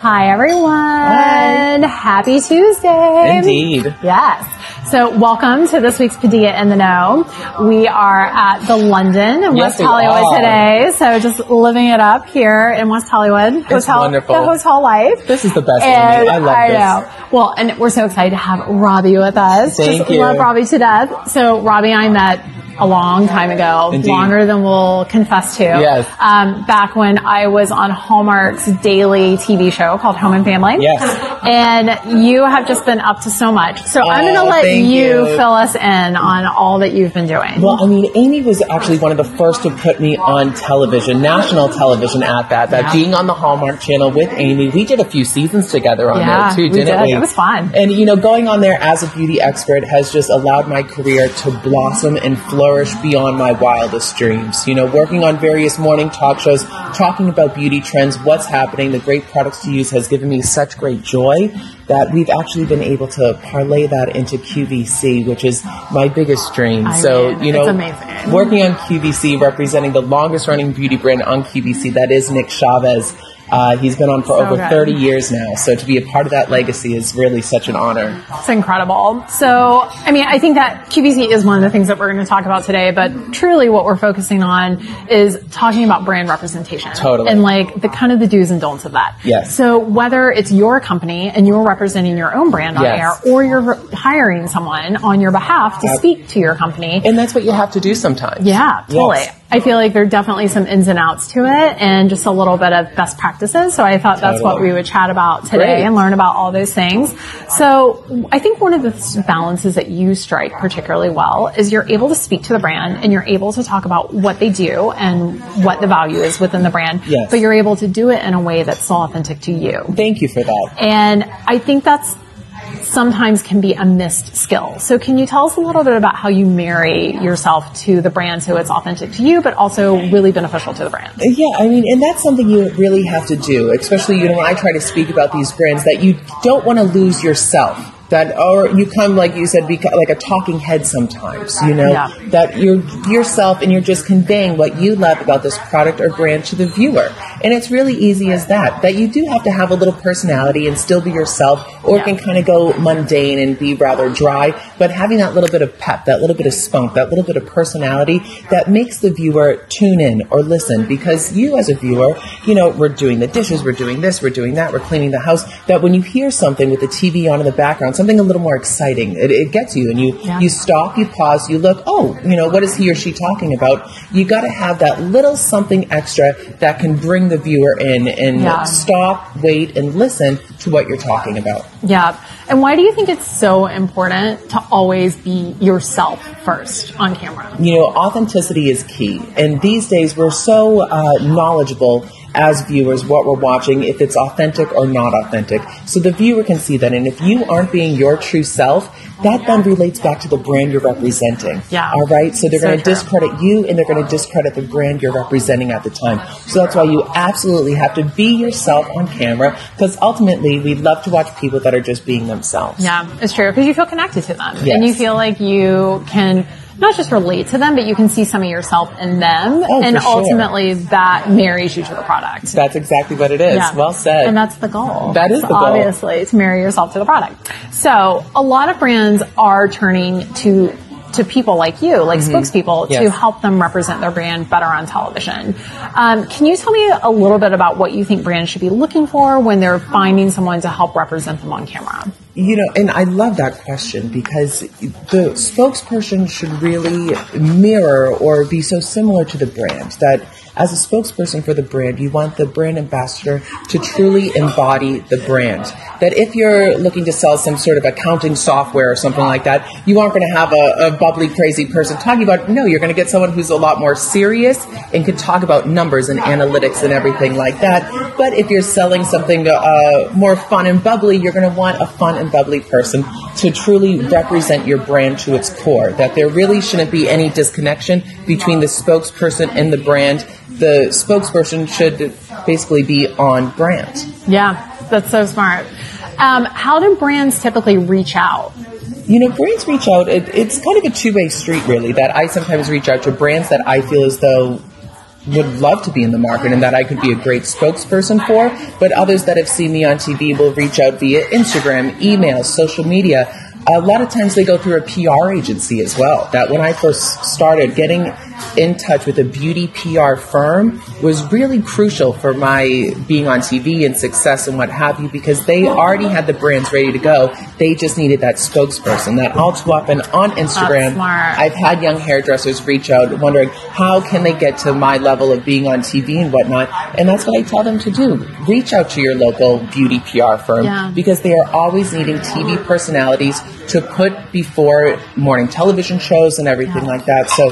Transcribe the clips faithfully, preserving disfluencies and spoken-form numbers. Hi, everyone. Hi. Happy Tuesday. Indeed. Yes. So welcome to this week's Padilla in the Know. We are at the London yes, West Hollywood today. So just living it up here in West Hollywood. Hotel, it's wonderful. The hotel life. This is the best and thing. I love I this. I know. Well, and we're so excited to have Robbie with us. Thank just you. Love Robbie to death. So Robbie and I met a long time ago, Indeed. Longer than we'll confess to. Yes. Um, back when I was on Hallmark's daily T V show called Home and Family. Yes. And you have just been up to so much. So oh, I'm going to let you, you fill us in on all that you've been doing. Well, I mean, Amy was actually one of the first to put me on television, national television at that, that yeah. being on the Hallmark Channel with Amy. We did a few seasons together on yeah, there too, didn't we? Did. we? It was fun. And, you know, going on there as a beauty expert has just allowed my career to blossom and flourish. Beyond my wildest dreams. You know, working on various morning talk shows, talking about beauty trends, what's happening, the great products to use has given me such great joy that we've actually been able to parlay that into Q V C, which is my biggest dream. I so, mean, you know, working on Q V C, representing the longest running beauty brand on Q V C, that is Nick Chavez. Uh, he's been on for so over good. thirty years now, so to be a part of that legacy is really such an honor. It's incredible. So, I mean, I think that Q V C is one of the things that we're going to talk about today, but truly what we're focusing on is talking about brand representation. Totally. And like the kind of the do's and don'ts of that. Yes. So whether it's your company and you're representing your own brand on yes. air, or you're hiring someone on your behalf to yep. speak to your company. And that's what you have to do sometimes. Yeah, totally. Yes. I feel like there are definitely some ins and outs to it and just a little bit of best practices. So I thought that's what we would chat about today Great. And learn about all those things. So I think one of the balances that you strike particularly well is you're able to speak to the brand and you're able to talk about what they do and what the value is within the brand. Yes. But you're able to do it in a way that's so authentic to you. Thank you for that. And I think that's sometimes can be a missed skill. So can you tell us a little bit about how you marry yourself to the brand so it's authentic to you, but also really beneficial to the brand? Yeah, I mean, and that's something you really have to do, especially, you know, when I try to speak about these brands, that you don't want to lose yourself. That, or you come, like you said, like a talking head sometimes, you know, yeah. that you're yourself and you're just conveying what you love about this product or brand to the viewer. And it's really easy as that, that you do have to have a little personality and still be yourself, or yeah. can kind of go mundane and be rather dry, but having that little bit of pep, that little bit of spunk, that little bit of personality that makes the viewer tune in or listen, because you as a viewer, you know, we're doing the dishes, we're doing this, we're doing that, we're cleaning the house, that when you hear something with the T V on in the background, something a little more exciting. It, it gets you, and you, yeah. you stop, you pause, you look, oh, you know, what is he or she talking about? You got to have that little something extra that can bring the viewer in and yeah. stop, wait, and listen to what you're talking about. Yeah. And why do you think it's so important to always be yourself first on camera? You know, authenticity is key. And these days we're so uh, knowledgeable as viewers what we're watching, if it's authentic or not authentic. So the viewer can see that. And if you aren't being your true self, that then relates back to the brand you're representing. Yeah. All right? So they're so going to discredit you, and they're going to discredit the brand you're representing at the time. So that's why you absolutely have to be yourself on camera, because ultimately we love to watch people that are just being themselves. Yeah, it's true, because you feel connected to them. Yes. And you feel like you can not just relate to them, but you can see some of yourself in them. Oh, and ultimately sure. that marries you to the product. That's exactly what it is. Yeah. Well said. And that's the goal. That is so the goal. Obviously, to marry yourself to the product. So a lot of brands are turning to to people like you, like mm-hmm. spokespeople, yes. to help them represent their brand better on television. Um, can you tell me a little bit about what you think brands should be looking for when they're finding someone to help represent them on camera? You know, and I love that question, because the spokesperson should really mirror or be so similar to the brand that as a spokesperson for the brand, you want the brand ambassador to truly embody the brand. That if you're looking to sell some sort of accounting software or something like that, you aren't going to have a, a bubbly, crazy person talking about it. No, you're going to get someone who's a lot more serious and can talk about numbers and analytics and everything like that. But if you're selling something uh, more fun and bubbly, you're going to want a fun and bubbly person to truly represent your brand to its core. That there really shouldn't be any disconnection between the spokesperson and the brand. The spokesperson should basically be on brand. Yeah, that's so smart. Um, how do brands typically reach out? You know, brands reach out. It, it's kind of a two-way street, really, that I sometimes reach out to brands that I feel as though would love to be in the market and that I could be a great spokesperson for, but others that have seen me on T V will reach out via Instagram, email, social media. A lot of times they go through a P R agency as well. That when I first started, getting in touch with a beauty P R firm was really crucial for my being on T V and success and what have you, because they already had the brands ready to go. They just needed that spokesperson. That all too often on Instagram, I've had young hairdressers reach out wondering how can they get to my level of being on T V and whatnot. And that's what I tell them to do. Reach out to your local beauty P R firm, yeah, because they are always needing T V personalities to put before morning television shows and everything, yeah, like that. So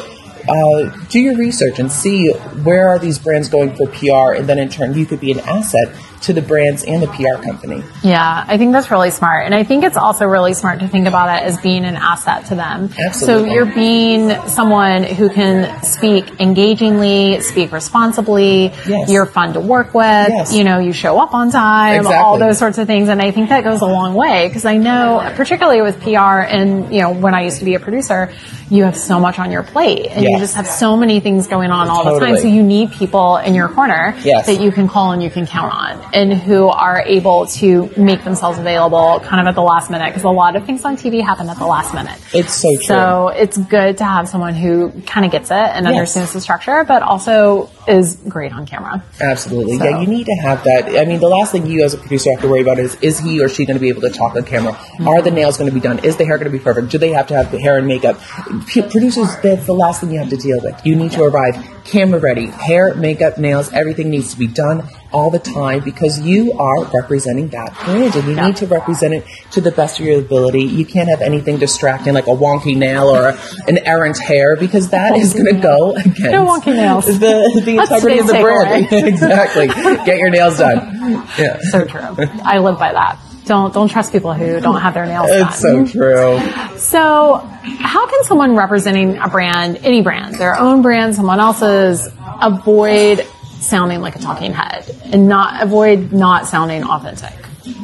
uh, do your research and see where are these brands going for P R, and then in turn you could be an asset to the brands and the P R company. Yeah, I think that's really smart. And I think it's also really smart to think about it as being an asset to them. Absolutely. So you're being someone who can speak engagingly, speak responsibly, yes, you're fun to work with, yes, you know, you show up on time, exactly, all those sorts of things. And I think that goes a long way, because I know, particularly with P R and, you know, when I used to be a producer, you have so much on your plate and yes, you just have so many things going on all totally the time. So you need people in your corner, yes, that you can call and you can count on, and who are able to make themselves available kind of at the last minute, because a lot of things on T V happen at the last minute. It's so true. So it's good to have someone who kind of gets it and yes, understands the structure, but also is great on camera. Absolutely. So. Yeah, you need to have that. I mean, the last thing you as a producer have to worry about is, is he or she going to be able to talk on camera? Mm-hmm. Are the nails going to be done? Is the hair going to be perfect? Do they have to have the hair and makeup? Producers, that's the last thing you have to deal with. You need yeah to arrive camera ready. Hair, makeup, nails, everything needs to be done all the time, because you are representing that brand and you yeah need to represent it to the best of your ability. You can't have anything distracting like a wonky nail or a, an errant hair, because that is going to go against no wonky nails. the, the integrity of the brand. Exactly. Get your nails done. Yeah. So true. I live by that. Don't don't trust people who don't have their nails done. It's so true. So how can someone representing a brand, any brand, their own brand, someone else's, avoid sounding like a talking head and not avoid not sounding authentic?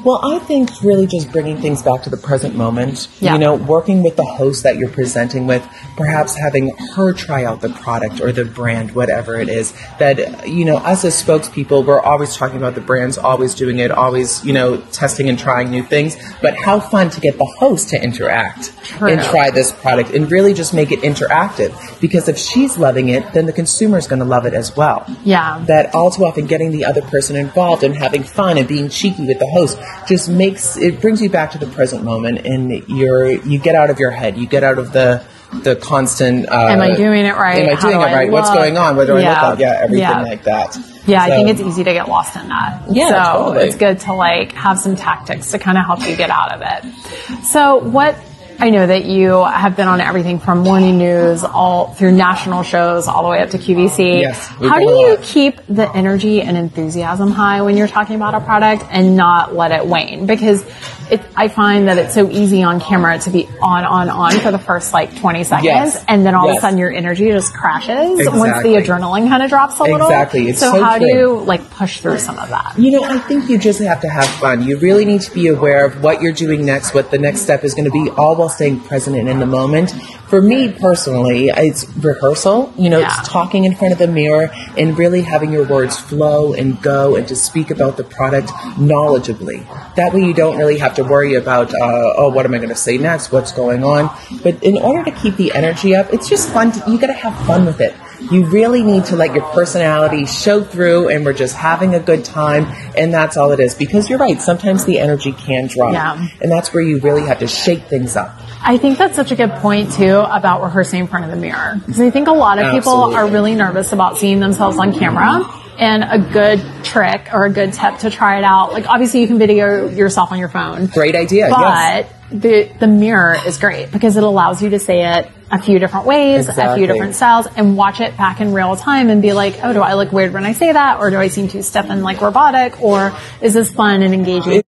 Well, I think really just bringing things back to the present moment, yeah, you know, working with the host that you're presenting with, perhaps having her try out the product or the brand, whatever it is, that, you know, us as spokespeople, we're always talking about the brands, always doing it, always, you know, testing and trying new things. But how fun to get the host to interact True. and try this product and really just make it interactive, because if she's loving it, then the consumer's going to love it as well. Yeah. That all too often getting the other person involved and having fun and being cheeky with the host just makes it brings you back to the present moment, and you're you get out of your head, you get out of the the constant. Uh, am I doing it right? Am I doing it right? What's going on? What do I look like? Yeah, everything yeah like that. Yeah, so. I think it's easy to get lost in that. Yeah, so totally. It's good to like have some tactics to kind of help you get out of it. So what. I know that you have been on everything from morning news all through national shows all the way up to Q V C. Yes. How do you keep the energy and enthusiasm high when you're talking about a product and not let it wane? Because it, I find that it's so easy on camera to be on, on, on for the first like twenty seconds. Yes. And then all yes of a sudden your energy just crashes exactly once the adrenaline kind of drops a little. Exactly. It's so, so how true do you like push through some of that? You know, I think you just have to have fun. You really need to be aware of what you're doing next, what the next step is going to be, all while staying present and in the moment. For me personally, it's rehearsal. You know, yeah, it's talking in front of the mirror and really having your words flow and go and to speak about the product knowledgeably. That way you don't really have to worry about, uh, oh, what am I going to say next? What's going on? But in order to keep the energy up, it's just fun. To, you got to have fun with it. You really need to let your personality show through, and we're just having a good time, and that's all it is. Because you're right, sometimes the energy can drop, yeah, and that's where you really have to shake things up. I think that's such a good point, too, about rehearsing in front of the mirror. Because I think a lot of Absolutely. people are really nervous about seeing themselves on camera. And a good trick or a good tip to try it out. Like, obviously, you can video yourself on your phone. Great idea, But yes. the the mirror is great because it allows you to say it a few different ways, exactly, a few different styles, and watch it back in real time and be like, oh, do I look weird when I say that? Or do I seem too stiff and, like, robotic? Or is this fun and engaging? It-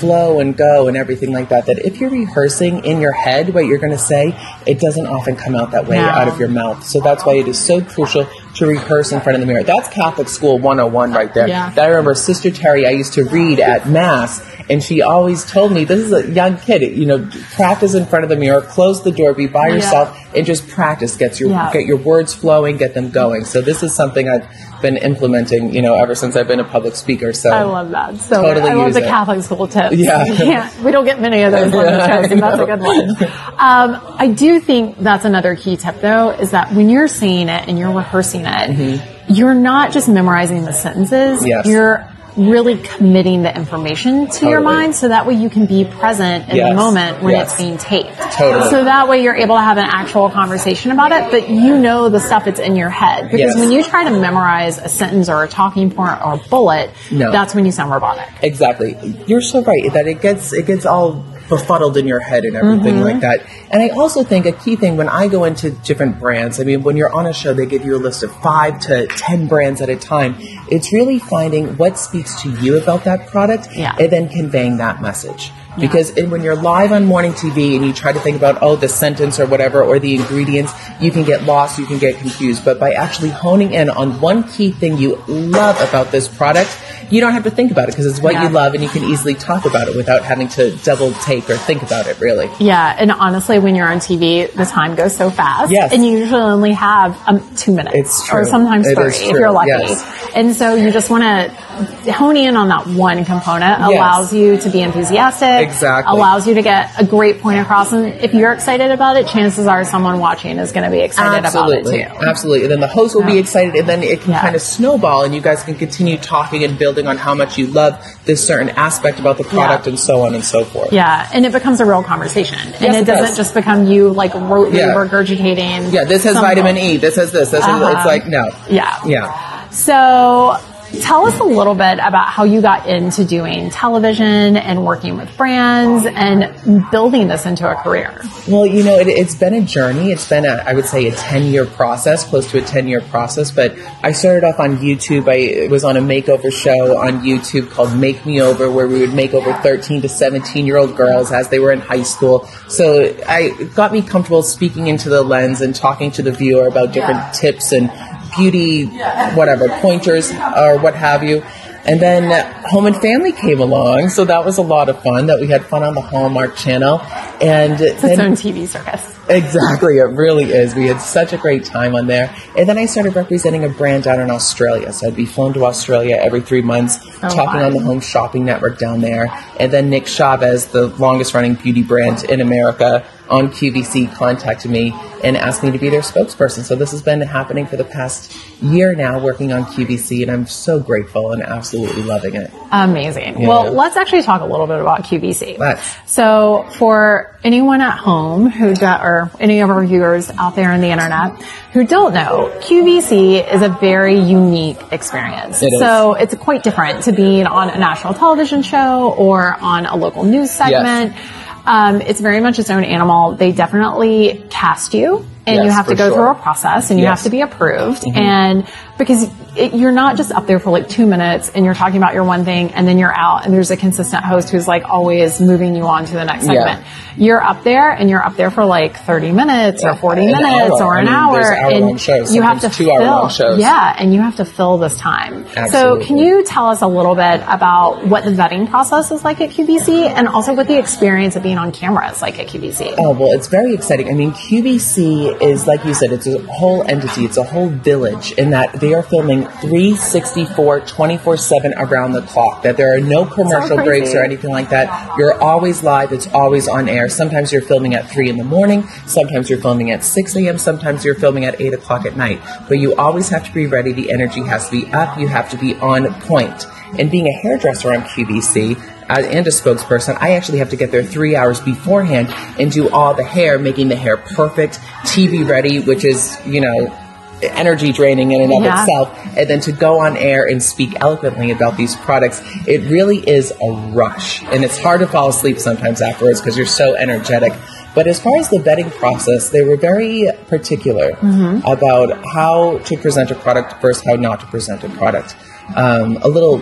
flow and go and everything like that, that if you're rehearsing in your head what you're going to say, it doesn't often come out that way no. out of your mouth. So that's why it is so crucial to rehearse in front of the mirror. That's Catholic School one oh one right there. Yeah. I remember Sister Terry, I used to read at Mass, and she always told me, this is a young kid, you know, practice in front of the mirror, close the door, be by yourself, yeah. and just practice. Gets your, yeah. Get your words flowing, get them going. So this is something I've been implementing, you know, ever since I've been a public speaker. So I love that. So totally I love the it. Catholic school tips. Yeah. yeah. We don't get many of those on the show, so that's a good one. Um, I do think that's another key tip, though, is that when you're saying it and you're rehearsing it, mm-hmm. you're not just memorizing the sentences. Yes. You're really committing the information to totally. Your mind, so that way you can be present in yes. the moment when yes. it's being taped. Totally. So that way you're able to have an actual conversation about it, but you know the stuff that's in your head. Because yes. when you try to memorize a sentence or a talking point or a bullet, no. that's when you sound robotic. Exactly. You're so right that it gets it gets all befuddled in your head and everything mm-hmm. like that. And I also think a key thing when I go into different brands, I mean, when you're on a show, they give you a list of five to ten brands at a time. It's really finding what speaks to you about that product yeah. and then conveying that message. Yeah. Because in, when you're live on morning T V and you try to think about, oh, the sentence or whatever, or the ingredients, you can get lost, you can get confused. But by actually honing in on one key thing you love about this product, you don't have to think about it because it's what yeah. you love, and you can easily talk about it without having to double take or think about it, really. Yeah, and honestly, when you're on T V, the time goes so fast. Yes. And you usually only have um, two minutes. It's true. Or sometimes it three if you're lucky. Yes. And so you just want to hone in on that one component. Yes. Allows you to be enthusiastic. Exactly. Allows you to get a great point across. And if you're excited about it, chances are someone watching is going to be excited Absolutely. About it too. Absolutely. And then the host will yeah. be excited, and then it can yeah. kind of snowball, and you guys can continue talking and building on how much you love this certain aspect about the product yeah. and so on and so forth. Yeah. And it becomes a real conversation. Yes, and it, it doesn't does. Just become you like rotely yeah. regurgitating. Yeah. This has vitamin E. This has this. This uh-huh. has, it's like, no. Yeah. Yeah. So tell us a little bit about how you got into doing television and working with brands and building this into a career. Well, you know, it, it's been a journey. It's been, a, I would say, a ten-year process, close to a ten-year process. But I started off on YouTube. I was on a makeover show on YouTube called Make Me Over, where we would make over thirteen to seventeen-year-old girls as they were in high school. So I, it got me comfortable speaking into the lens and talking to the viewer about different yeah. tips and beauty, whatever, pointers or what have you. And then Home and Family came along, so that was a lot of fun, that we had fun on the Hallmark channel. And it's its own T V circus. Exactly, it really is. We had such a great time on there. And then I started representing a brand down in Australia, so I'd be flown to Australia every three months, oh, talking wow. on the Home Shopping Network down there. And then Nick Chavez, the longest-running beauty brand in America, on Q V C contacted me and asked me to be their spokesperson. So this has been happening for the past year now, working on Q V C, and I'm so grateful and absolutely loving it. Amazing. Yeah. Well, let's actually talk a little bit about Q V C. Let's. So for anyone at home who got, or any of our viewers out there on the internet who don't know, Q V C is a very unique experience. It so is. It's quite different to being on a national television show or on a local news segment. Yes. Um, it's very much its own animal. They definitely cast you, and yes, you have to go sure. through a process, and you yes. have to be approved. Mm-hmm. And because it, you're not just up there for like two minutes, and you're talking about your one thing, and then you're out, and there's a consistent host who's like always moving you on to the next segment. Yeah. You're up there, and you're up there for like thirty minutes yeah. or forty minutes or an hour, or I mean, an hour and shows, you have to two fill, hour shows. Yeah, and you have to fill this time. Absolutely. So can you tell us a little bit about what the vetting process is like at Q V C, and also what the experience of being on camera is like at Q V C? Oh, well, it's very exciting. I mean, Q V C is, like you said, it's a whole entity. It's a whole village in that they are filming three sixty-four, twenty-four seven around the clock, that there are no commercial breaks or anything like that. You're always live. It's always on air. Sometimes you're filming at three in the morning. Sometimes you're filming at six a.m. Sometimes you're filming at eight o'clock at night. But you always have to be ready. The energy has to be up. You have to be on point. And being a hairdresser on Q V C and a spokesperson, I actually have to get there three hours beforehand and do all the hair, making the hair perfect, T V ready, which is, you know, energy draining in and of yeah. itself, and then to go on air and speak eloquently about these products. It really is a rush, and it's hard to fall asleep sometimes afterwards because you're so energetic. But as far as the vetting process, they were very particular mm-hmm. about how to present a product versus how not to present a product. Um, a little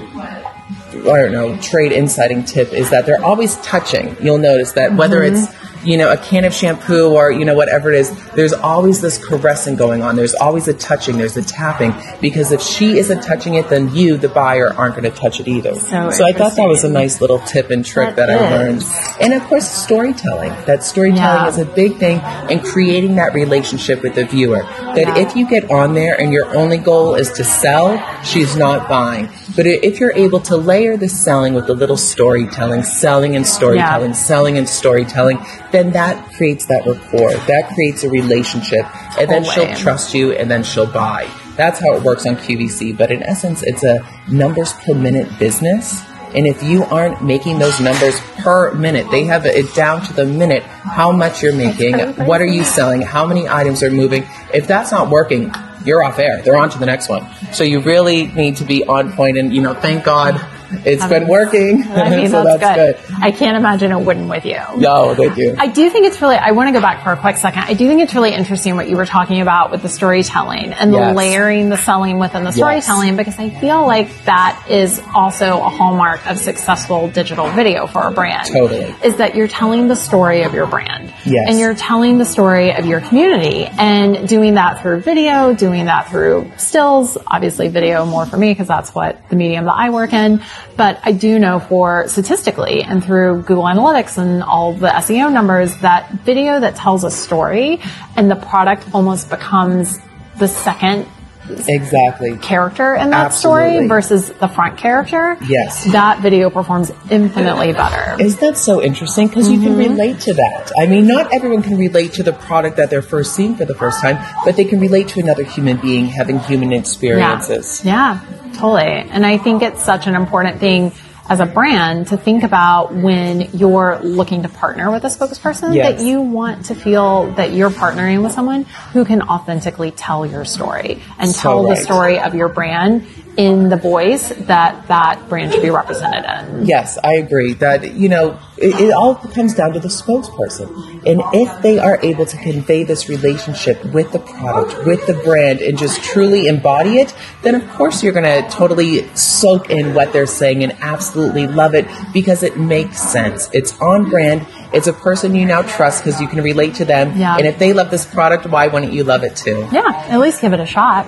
I don't know, trade insighting tip is that they're always touching. You'll notice that whether mm-hmm. it's, you know, a can of shampoo or, you know, whatever it is, there's always this caressing going on. There's always a touching. There's a tapping. Because if she isn't touching it, then you, the buyer, aren't going to touch it either. So, so I thought that was a nice little tip and trick that, that I learned. And, of course, storytelling. That storytelling yeah. is a big thing in creating that relationship with the viewer. That yeah. if you get on there and your only goal is to sell, she's not buying. But if you're able to layer the selling with the little storytelling, selling and storytelling, yeah. selling and storytelling, then that creates that rapport. That creates a relationship. And then oh, she'll trust you, and then she'll buy. That's how it works on Q V C. But in essence, it's a numbers per minute business. And if you aren't making those numbers per minute, they have it down to the minute, how much you're making, what are you selling, how many items are moving. If that's not working, you're off air. They're on to the next one. So you really need to be on point. And, you know, thank God it's um, been working. I mean, so that's, that's good. good. I can't imagine it wouldn't with you. No, thank you. I do think it's really, I want to go back for a quick second. I do think it's really interesting what you were talking about with the storytelling and yes. the layering the selling within the storytelling, yes. because I feel like that is also a hallmark of successful digital video for a brand. Totally. Is that you're telling the story of your brand. Yes. And you're telling the story of your community and doing that through video, doing that through stills, obviously video more for me because that's what the medium that I work in. But I do know for statistically and through Google Analytics and all the S E O numbers that video that tells a story and the product almost becomes the second exactly character in that Absolutely. Story versus the front character. Yes. That video performs infinitely better. Is that so interesting? Because mm-hmm. you can relate to that. I mean, not everyone can relate to the product that they're first seeing for the first time, but they can relate to another human being having human experiences. Yeah. yeah. Totally. And I think it's such an important thing as a brand to think about when you're looking to partner with a spokesperson, yes. that you want to feel that you're partnering with someone who can authentically tell your story and so tell right. the story of your brand in the voice that that brand should be represented in. Yes, I agree that, you know, it, it all comes down to the spokesperson. And if they are able to convey this relationship with the product, with the brand, and just truly embody it, then of course you're going to totally soak in what they're saying and absolutely love it because it makes sense. It's on brand. It's a person you now trust because you can relate to them. Yeah. And if they love this product, why wouldn't you love it too? Yeah, at least give it a shot.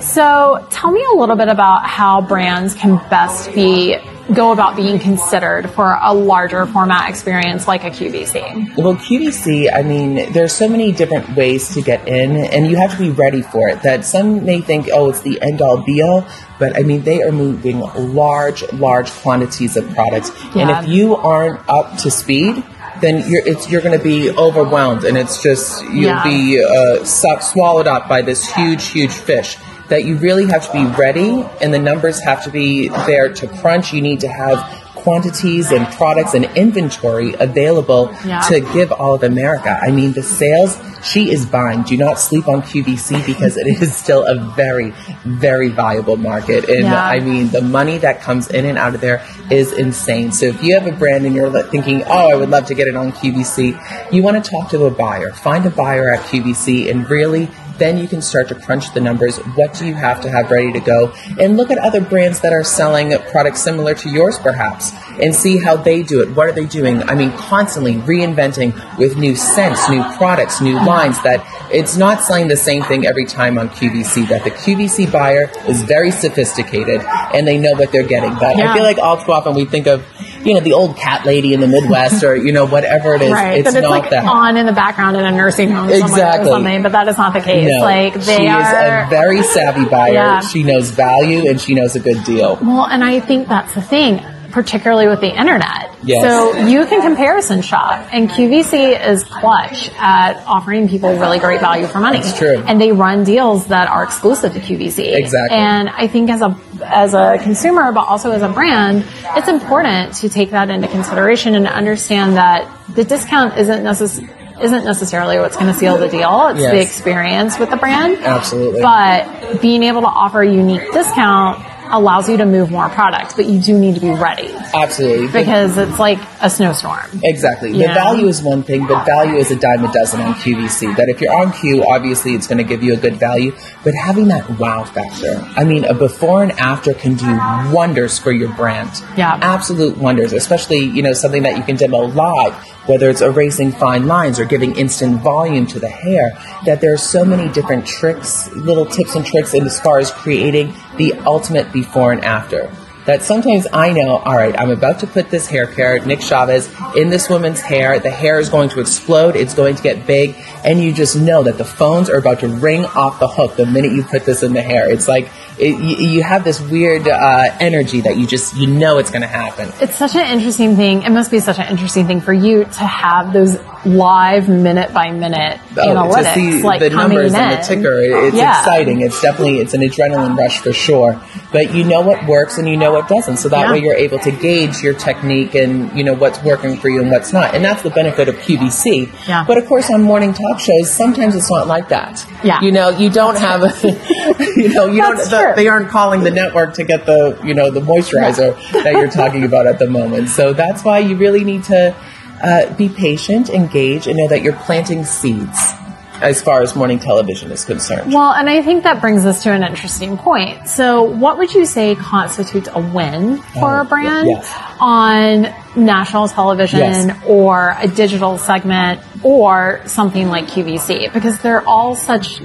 So tell me a little bit about how brands can best be go about being considered for a larger format experience like a Q V C? Well, Q V C, I mean, there's so many different ways to get in, and you have to be ready for it. That some may think, oh, it's the end-all, be-all, but, I mean, they are moving large, large quantities of products. Yeah. And if you aren't up to speed, then you're it's, you're going to be overwhelmed, and it's just you'll yeah. be uh, swallowed up by this huge, huge fish. That you really have to be ready, and the numbers have to be there to crunch. You need to have quantities and products and inventory available yeah. to give all of America. I mean, the sales, she is buying. Do not sleep on Q V C because it is still a very, very viable market. And yeah. I mean, the money that comes in and out of there is insane. So if you have a brand and you're thinking, oh, I would love to get it on Q V C, you want to talk to a buyer. Find a buyer at Q V C and really then you can start to crunch the numbers. What do you have to have ready to go? And look at other brands that are selling products similar to yours, perhaps, and see how they do it. What are they doing? I mean, constantly reinventing with new scents, new products, new lines, that it's not selling the same thing every time on Q V C, that the Q V C buyer is very sophisticated and they know what they're getting. But yeah. I feel like all too often we think of, you know, the old cat lady in the Midwest or, you know, whatever it is. Right. It's, but it's not like that. On in the background in a nursing home exactly. or something, but that is not the case. No, like they she are... is a very savvy buyer. Yeah. She knows value and she knows a good deal. Well, and I think that's the thing, particularly with the internet. Yes. So you can comparison shop, and Q V C is clutch at offering people really great value for money. That's true. And they run deals that are exclusive to Q V C. Exactly. And I think as a as a consumer, but also as a brand, it's important to take that into consideration and understand that the discount isn't necessarily isn't necessarily what's going to seal the deal. It's yes. the experience with the brand. Absolutely. But being able to offer a unique discount allows you to move more product, but you do need to be ready. Absolutely. Because it's like a snowstorm. Exactly. The know? value is one thing, but value is a dime a dozen on Q V C. That if you're on Q, obviously it's going to give you a good value, but having that wow factor. I mean, a before and after can do wonders for your brand. Yeah. Absolute wonders, especially, you know, something that you can demo live, whether it's erasing fine lines or giving instant volume to the hair, that there are so many different tricks, little tips and tricks in as far as creating the ultimate before and after. That sometimes I know, all right, I'm about to put this hair care, Nick Chavez, in this woman's hair. The hair is going to explode. It's going to get big. And you just know that the phones are about to ring off the hook the minute you put this in the hair. It's like it, you, you have this weird uh, energy that you just, you know it's going to happen. It's such an interesting thing. It must be such an interesting thing for you to have those live minute by minute oh, analytics. To see like the numbers and the ticker, it's yeah. exciting. It's definitely, it's an adrenaline rush for sure. But you know what works and you know what doesn't. So that yeah. way you're able to gauge your technique and, you know, what's working for you and what's not. And that's the benefit of Q V C. Yeah. But of course on morning talk shows, sometimes it's not like that. Yeah. You know, you don't that's have, a, you know, you don't, the, they aren't calling the network to get the, you know, the moisturizer yeah. that you're talking about at the moment. So that's why you really need to uh, be patient, engage, and know that you're planting seeds as far as morning television is concerned. Well, and I think that brings us to an interesting point. So what would you say constitutes a win for oh, a brand yes. on national television yes. or a digital segment or something like Q V C? Because they're all such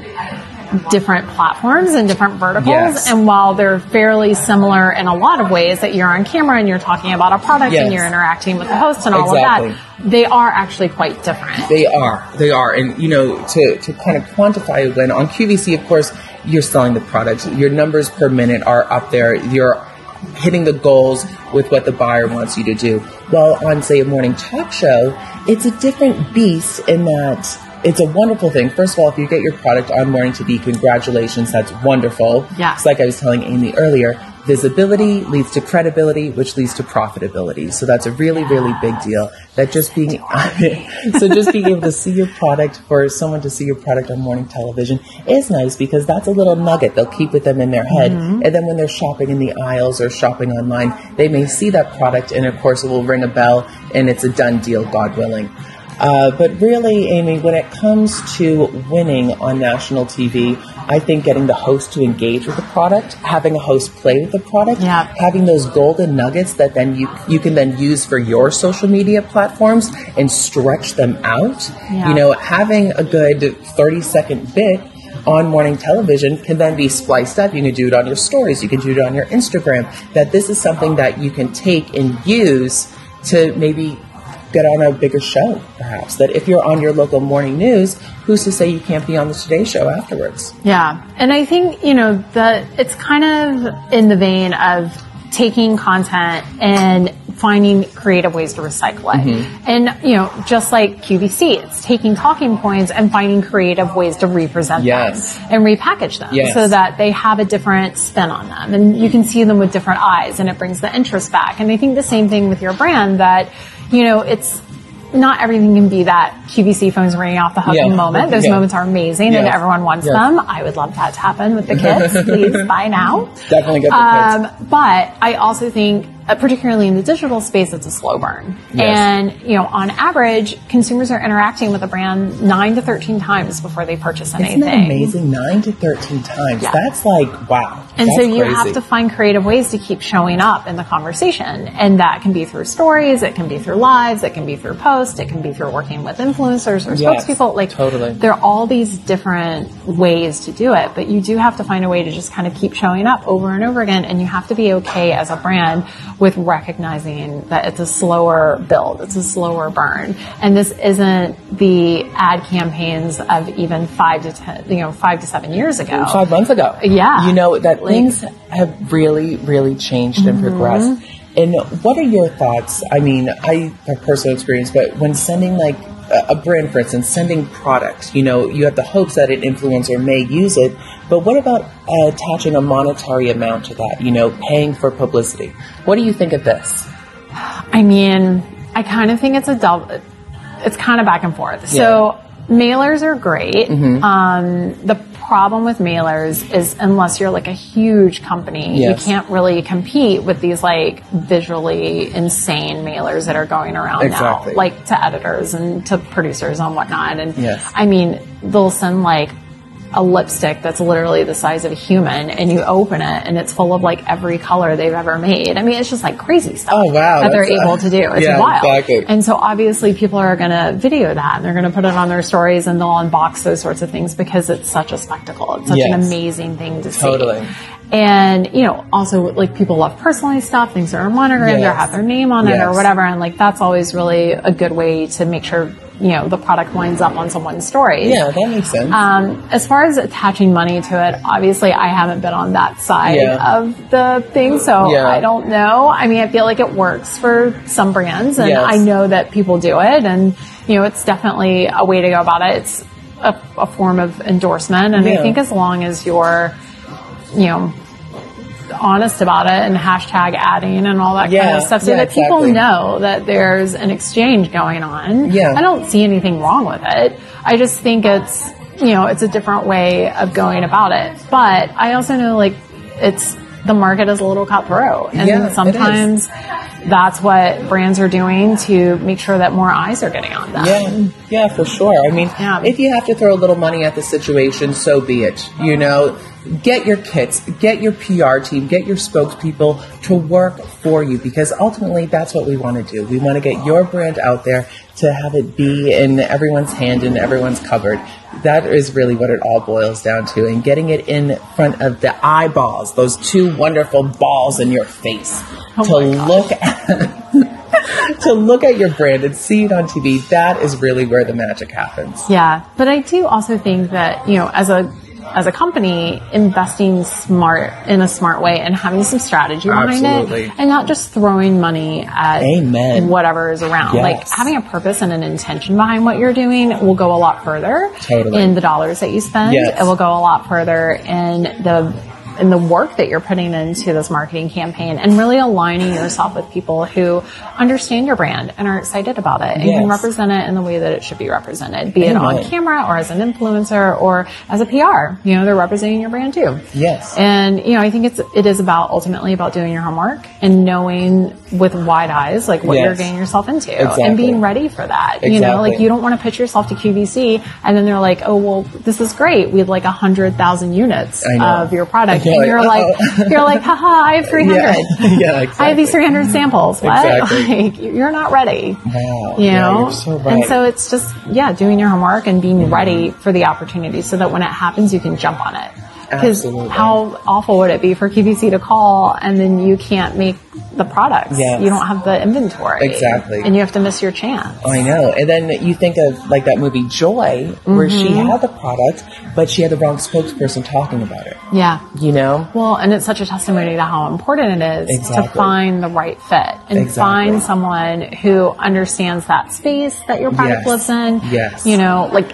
different platforms and different verticals. Yes. And while they're fairly similar in a lot of ways, that you're on camera and you're talking about a product yes. and you're interacting with the host and all exactly. of that, they are actually quite different. They are. They are. And, you know, to, to kind of quantify it, when on Q V C, of course, you're selling the product. Your numbers per minute are up there. You're hitting the goals with what the buyer wants you to do. Well, on, say, a morning talk show, it's a different beast in that it's a wonderful thing. First of all, if you get your product on morning T V, congratulations. That's wonderful. Yeah. It's like I was telling Amy earlier, visibility leads to credibility, which leads to profitability. So that's a really, really big deal. That just being, so just being able to see your product, for someone to see your product on morning television is nice because that's a little nugget they'll keep with them in their head. Mm-hmm. And then when they're shopping in the aisles or shopping online, they may see that product and of course it will ring a bell and it's a done deal, God willing. Uh, but really, Amy, when it comes to winning on national T V, I think getting the host to engage with the product, having a host play with the product, yeah. having those golden nuggets that then you you can then use for your social media platforms and stretch them out. Yeah. You know, having a good thirty-second bit on morning television can then be spliced up. You can do it on your stories. You can do it on your Instagram. That this is something that you can take and use to maybe get on a bigger show, perhaps. That if you're on your local morning news, who's to say you can't be on the Today Show afterwards? Yeah. And I think, you know, that it's kind of in the vein of taking content and finding creative ways to recycle it. Mm-hmm. And, you know, just like Q V C, it's taking talking points and finding creative ways to represent yes. them and repackage them yes. so that they have a different spin on them. And you can see them with different eyes and it brings the interest back. And I think the same thing with your brand, that, you know, it's not everything can be that Q V C phones ringing off the hook yeah. moment. Those yeah. moments are amazing yeah. and everyone wants yeah. them. I would love that to happen with the kids. Please, buy now. Definitely get the um, kids. But I also think, uh, particularly in the digital space, it's a slow burn. Yes. And, you know, on average, consumers are interacting with a brand nine to thirteen times before they purchase anything. Isn't that amazing? nine to thirteen times. Yeah. That's like, wow. And so you crazy. have to find creative ways to keep showing up in the conversation. And that can be through stories. It can be through lives. It can be through posts. It can be through working with influencers or yes, spokespeople. Like, totally. There are all these different ways to do it. But you do have to find a way to just kind of keep showing up over and over again. And you have to be okay as a brand with recognizing that it's a slower build, it's a slower burn, and this isn't the ad campaigns of even five to ten, you know, five to seven years ago, five months ago. Yeah, you know that like, things have really, really changed mm-hmm. and progressed. And what are your thoughts? I mean, I have personal experience, but when sending like a brand, for instance, sending products, you know, you have the hopes that an influencer may use it, but what about uh, attaching a monetary amount to that, you know, paying for publicity? What do you think of this? I mean, I kind of think it's a double, it's kind of back and forth. Yeah. So mailers are great. Mm-hmm. Um, the problem with mailers is, unless you're like a huge company, yes. you can't really compete with these like visually insane mailers that are going around exactly. now, like to editors and to producers and whatnot. And yes. I mean, they'll send like a lipstick that's literally the size of a human, and you open it and it's full of like every color they've ever made. I mean, it's just like crazy stuff oh, wow. that they're uh, able to do. It's yeah, wild. Exactly. And so obviously people are going to video that, and they're going to put it on their stories, and they'll unbox those sorts of things because it's such a spectacle. It's such yes. an amazing thing to totally. see. And, you know, also like people love personalized stuff, things that are monogrammed yes. or have their name on yes. it or whatever. And like, that's always really a good way to make sure, you know, the product lines up on someone's story. Yeah, that makes sense. Um, as far as attaching money to it, obviously I haven't been on that side yeah. of the thing, so yeah. I don't know. I mean, I feel like it works for some brands, and yes. I know that people do it, and, you know, it's definitely a way to go about it. It's a, a form of endorsement, and yeah. I think as long as you're, you know, honest about it and hashtag adding and all that yeah, kind of stuff so yeah, that exactly. people know that there's an exchange going on. Yeah. I don't see anything wrong with it. I just think it's, you know, it's a different way of going about it. But I also know, like, it's, the market is a little cutthroat, and yeah, sometimes that's what brands are doing to make sure that more eyes are getting on them. Yeah, yeah, for sure. I mean, yeah. if you have to throw a little money at the situation, so be it. You know, get your kits, get your P R team, get your spokespeople to work for you, because ultimately that's what we want to do. We want to get your brand out there to have it be in everyone's hand and everyone's cupboard. That is really what it all boils down to, and getting it in front of the eyeballs, those two wonderful balls in your face, oh to look at, to look at your brand and see it on T V. That is really where the magic happens. Yeah, but I do also think that, you know, as a as a company, investing smart in a smart way and having some strategy behind Absolutely. it, and not just throwing money at Amen. whatever is around. Yes. Like, having a purpose and an intention behind what you're doing will go a lot further totally. in the dollars that you spend. Yes. It will go a lot further in the in the work that you're putting into this marketing campaign, and really aligning yourself with people who understand your brand and are excited about it and yes. can represent it in the way that it should be represented, be Amen. it on camera or as an influencer or as a P R. You know, they're representing your brand too. Yes. And, you know, I think it's it is about ultimately about doing your homework and knowing with wide eyes like what yes. you're getting yourself into exactly. and being ready for that. Exactly. You know, like, you don't want to pitch yourself to Q V C and then they're like, oh, well, this is great. We have like one hundred thousand units of your product. And you're like, oh. you're like, haha, I have three hundred. Yeah. Yeah, exactly. I have these three hundred samples. What? Exactly. Like, you're not ready. Wow. You yeah, know? You're so right. And so it's just, yeah, doing your homework and being mm-hmm. ready for the opportunity so that when it happens, you can jump on it. Because how awful would it be for Q V C to call and then you can't make the products? Yes. You don't have the inventory. Exactly. And you have to miss your chance. I know. And then you think of like that movie Joy, mm-hmm. where she had the product, but she had the wrong spokesperson talking about it. Yeah. You know? Well, and it's such a testimony to how important it is exactly. to find the right fit and exactly. find someone who understands that space that your product yes. lives in. Yes. You know, like,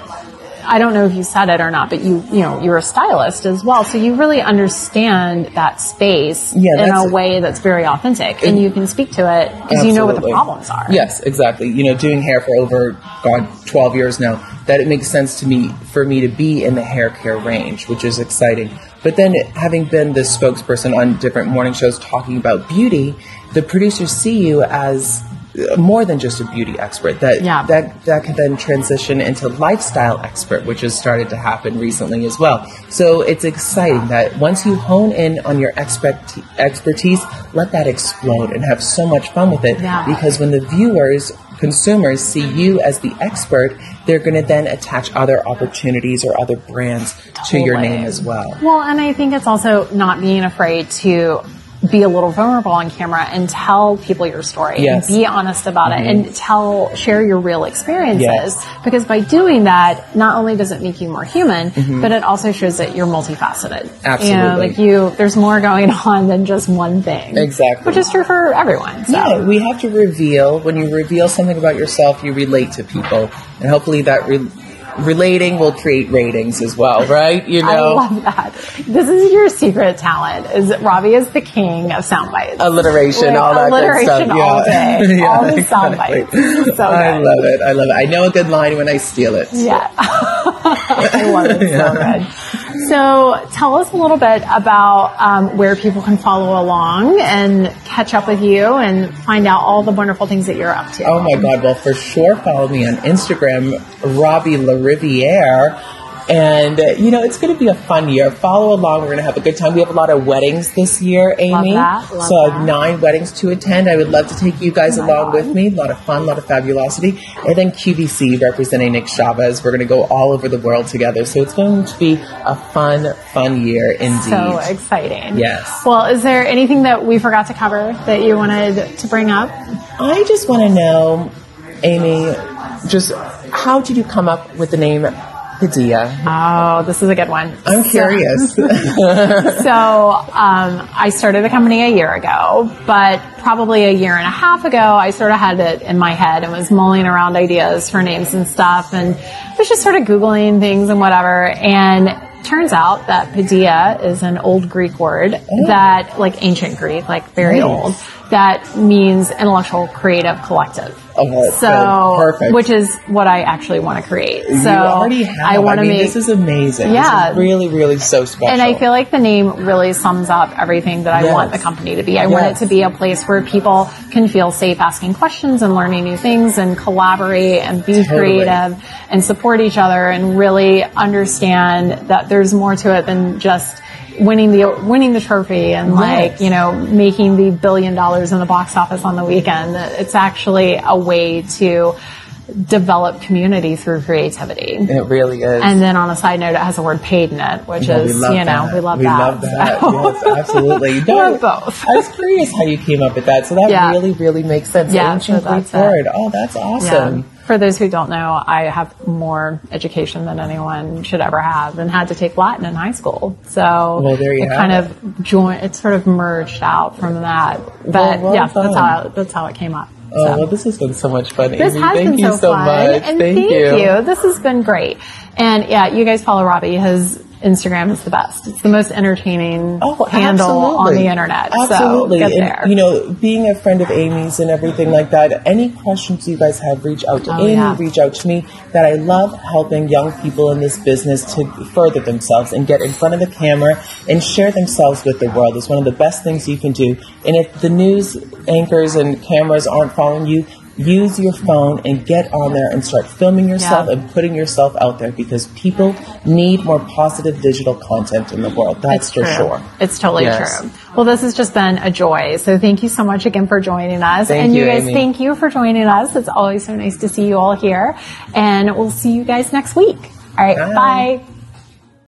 I don't know if you said it or not, but you, you know, you're a stylist as well. So you really understand that space yeah, in a way that's very authentic, and you can speak to it because you know what the problems are. Yes, exactly. You know, doing hair for over, God, twelve years now, that it makes sense to me, for me to be in the hair care range, which is exciting. But then, having been the spokesperson on different morning shows talking about beauty, the producers see you as more than just a beauty expert. That yeah. that that could then transition into lifestyle expert, which has started to happen recently as well. So it's exciting that once you hone in on your expect expertise, let that explode and have so much fun with it. Yeah. Because when the viewers, consumers see you as the expert, they're going to then attach other opportunities or other brands totally. to your name as well. Well, and I think it's also not being afraid to be a little vulnerable on camera and tell people your story. Yes. And be honest about mm-hmm. it and tell, share your real experiences. Yes. Because by doing that, not only does it make you more human, mm-hmm. but it also shows that you're multifaceted. Absolutely. You know, like you, there's more going on than just one thing. Exactly. Which is true for everyone. So. Yeah, we have to reveal, when you reveal something about yourself, you relate to people. And hopefully that re- Relating will create ratings as well, right? You know, I love that. This is your secret talent. Is that Robbie is the king of sound bites, alliteration, like, all that alliteration good stuff. All yeah. day, yeah, all the sound bites. So I good. love it. I love it. I know a good line when I steal it. So. Yeah, I love it. So yeah. good. So tell us a little bit about um, where people can follow along and catch up with you and find out all the wonderful things that you're up to. Oh, my God. Well, for sure, follow me on Instagram, Robbie LaRiviere. And, uh, you know, it's going to be a fun year. Follow along. We're going to have a good time. We have a lot of weddings this year, Amy. Love that, love so that. nine weddings to attend. I would love to take you guys oh along God. with me. A lot of fun, a lot of fabulosity. And then Q V C representing Nick Chavez. We're going to go all over the world together. So it's going to be a fun, fun year indeed. So exciting. Yes. Well, is there anything that we forgot to cover that you wanted to bring up? I just want to know, Amy, just how did you come up with the name Padilla? Oh, this is a good one. I'm curious. So, um, I started the company a year ago, but probably a year and a half ago, I sort of had it in my head and was mulling around ideas for names and stuff, and I was just sort of Googling things and whatever, and turns out that Padilla is an old Greek word oh. that, like ancient Greek, like very nice. old, that means intellectual, creative, collective. Oh, so, perfect. Which is what I actually want to create. So you already have. I want to I mean, make this is amazing. Yeah, this is really, really so special. And I feel like the name really sums up everything that I yes. want the company to be. I yes. want it to be a place where people can feel safe asking questions and learning new things and collaborate and be totally. creative and support each other and really understand that there's more to it than just winning the winning the trophy and like, yes. you know, making the billion dollars in the box office on the weekend. It's actually a way to develop community through creativity. It really is. And then on a side note, it has the word paid in it, which yeah, is, you know, that. we love we that. We love that. So. Yes, absolutely. We no, both. I was curious how you came up with that. So that yeah. really, really makes sense. Yeah, ancient so Greek word. It. Oh, that's awesome. Yeah. For those who don't know, I have more education than anyone should ever have and had to take Latin in high school. So well, there you it have kind it. of joined, it sort of merged out from that. But well, well yeah, done. that's how, that's how it came up. Oh, so. well, this has been so much fun, Amy. This has thank been you so, so fun. much. And thank, thank you. you. This has been great. And yeah, you guys follow Robbie. His Instagram is the best. It's the most entertaining oh, handle on the internet. Absolutely. So get and, there. You know, being a friend of Amy's and everything like that, any questions you guys have, reach out to oh, Amy, yeah. reach out to me. That I love helping young people in this business to further themselves and get in front of the camera and share themselves with the world. It's one of the best things you can do. And if the news anchors and cameras aren't following you, use your phone and get on there and start filming yourself yeah. and putting yourself out there, because people need more positive digital content in the world. That's it's for true. sure. It's totally yes. true. Well, this has just been a joy. So thank you so much again for joining us. Thank and you, you guys, Amy. Thank you for joining us. It's always so nice to see you all here. And we'll see you guys next week. All right. Bye. Bye.